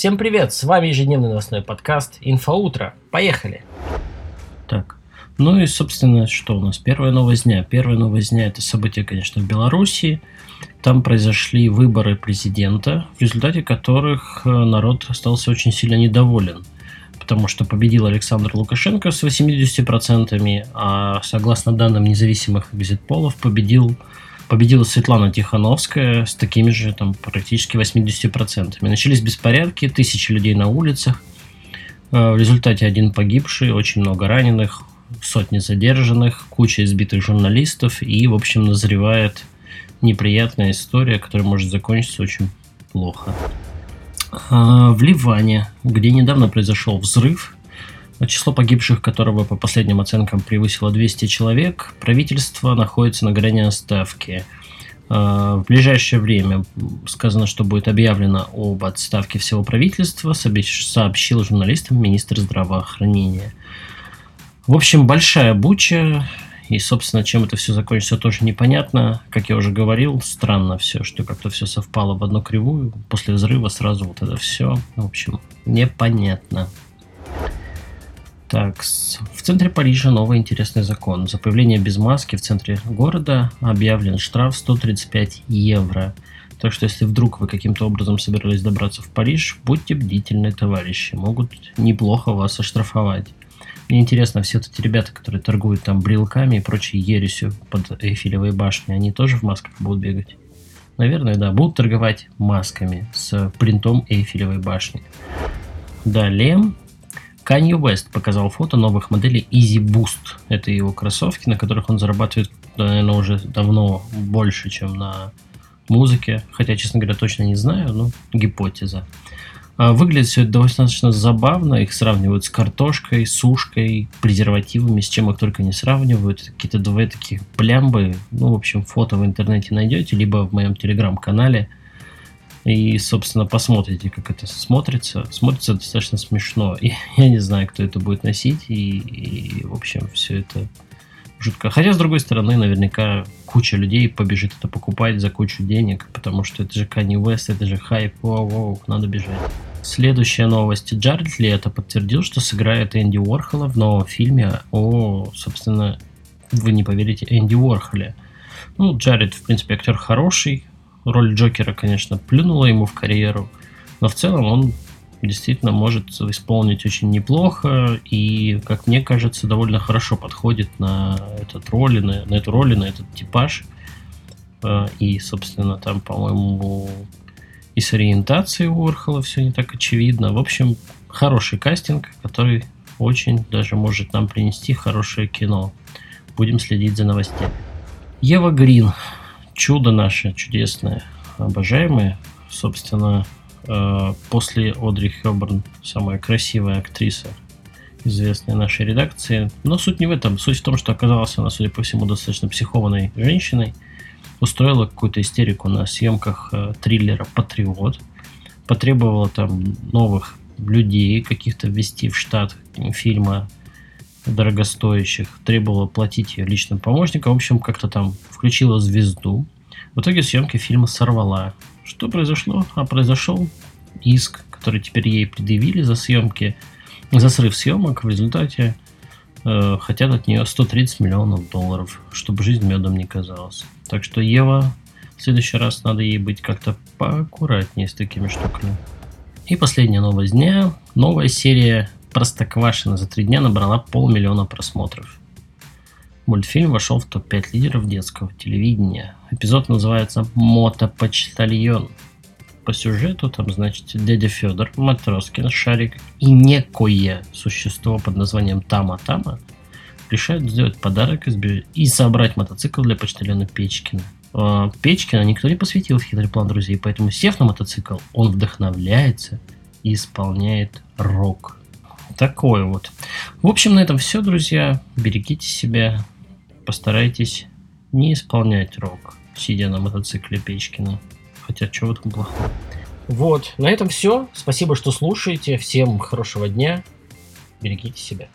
Всем привет, с вами ежедневный новостной подкаст «Инфоутро». Поехали! Так, ну и, собственно, что у нас? Первая новость дня. Первая новость дня – это событие, конечно, в Белоруссии. Там произошли выборы президента, в результате которых народ остался очень сильно недоволен, потому что победил Александр Лукашенко с 80%, а согласно данным независимых экзит-полов победила Светлана Тихановская с такими же там, практически 80%. Начались беспорядки, тысячи людей на улицах. В результате один погибший, очень много раненых, сотни задержанных, куча избитых журналистов. И, в общем, назревает неприятная история, которая может закончиться очень плохо. В Ливане, где недавно произошел взрыв, число погибших которого по последним оценкам превысило 200 человек, правительство находится на грани отставки. В ближайшее время сказано, что будет объявлено об отставке всего правительства, сообщил журналистам министр здравоохранения. В общем, большая буча, и, собственно, чем это все закончится, тоже непонятно. Как я уже говорил, странно все, что как-то все совпало в одну кривую. После взрыва сразу вот это все, в общем, непонятно. Так, в центре Парижа новый интересный закон. За появление без маски в центре города объявлен штраф 135 евро. Так что, если вдруг вы каким-то образом собирались добраться в Париж, будьте бдительны, товарищи. Могут неплохо вас оштрафовать. Мне интересно, все эти ребята, которые торгуют там брелками и прочей ересью под Эйфелевой башней, они тоже в масках будут бегать? Наверное, да. Будут торговать масками с принтом Эйфелевой башни. Далее... Kanye West показал фото новых моделей Yeezy Boost. Это его кроссовки, на которых он зарабатывает, наверное, уже давно больше, чем на музыке. Хотя, честно говоря, точно не знаю, но гипотеза. Выглядит все это достаточно забавно. Их сравнивают с картошкой, сушкой, презервативами, с чем их только не сравнивают. Какие-то две такие плямбы. Ну, в общем, фото в интернете найдете, либо в моем телеграм-канале. И, собственно, посмотрите, как это смотрится. Смотрится достаточно смешно. И я не знаю, кто это будет носить. И в общем, все это жутко. Хотя, с другой стороны, наверняка куча людей побежит это покупать за кучу денег. Потому что это же Kanye West, это же хайп. Воу-воу, надо бежать. Следующая новость. Джаред Лето подтвердил, что сыграет Энди Уорхола в новом фильме о, собственно, вы не поверите, Энди Уорхоле. Ну, Джаред, в принципе, актер хороший. Роль Джокера, конечно, плюнула ему в карьеру, но в целом он действительно может исполнить очень неплохо и, как мне кажется, довольно хорошо подходит на эту роль, на этот типаж. И, собственно, там, по-моему, и с ориентацией у Уорхола все не так очевидно. В общем, хороший кастинг, который очень даже может нам принести хорошее кино. Будем следить за новостями. Ева Грин. Чудо наше чудесное, обожаемое. Собственно, после Одри Хепберн самая красивая актриса, известная нашей редакции. Но суть не в этом. Суть в том, что оказалась она, судя по всему, достаточно психованной женщиной. Устроила какую-то истерику на съемках триллера «Патриот». Потребовала там новых людей каких-то ввести в штат фильма дорогостоящих, требовала платить ее личным помощникам, в общем, как-то там включила звезду. В итоге съемки фильма сорвала. Что произошло? А произошел иск, который теперь ей предъявили за съемки, за срыв съемок. В результате хотят от нее $130 миллионов, чтобы жизнь медом не казалась. Так что, Ева, в следующий раз надо ей быть как-то поаккуратнее с такими штуками. И последняя новость дня. Новая серия «Простоквашино» за 3 дня набрала 500 000 просмотров. Мультфильм вошел в топ-5 лидеров детского телевидения. Эпизод называется «Мотопочтальон». По сюжету там, значит, дядя Федор, Матроскин, Шарик и некое существо под названием Тама-Тама решают сделать подарок и собрать мотоцикл для почтальона Печкина. Печкина никто не посвятил в хитрый план друзей, поэтому, сев на мотоцикл, он вдохновляется и исполняет рок. Такое вот. В общем, на этом все, друзья. Берегите себя. Постарайтесь не исполнять рок, сидя на мотоцикле Печкина. Хотя, чего там плохого. Вот. На этом все. Спасибо, что слушаете. Всем хорошего дня. Берегите себя.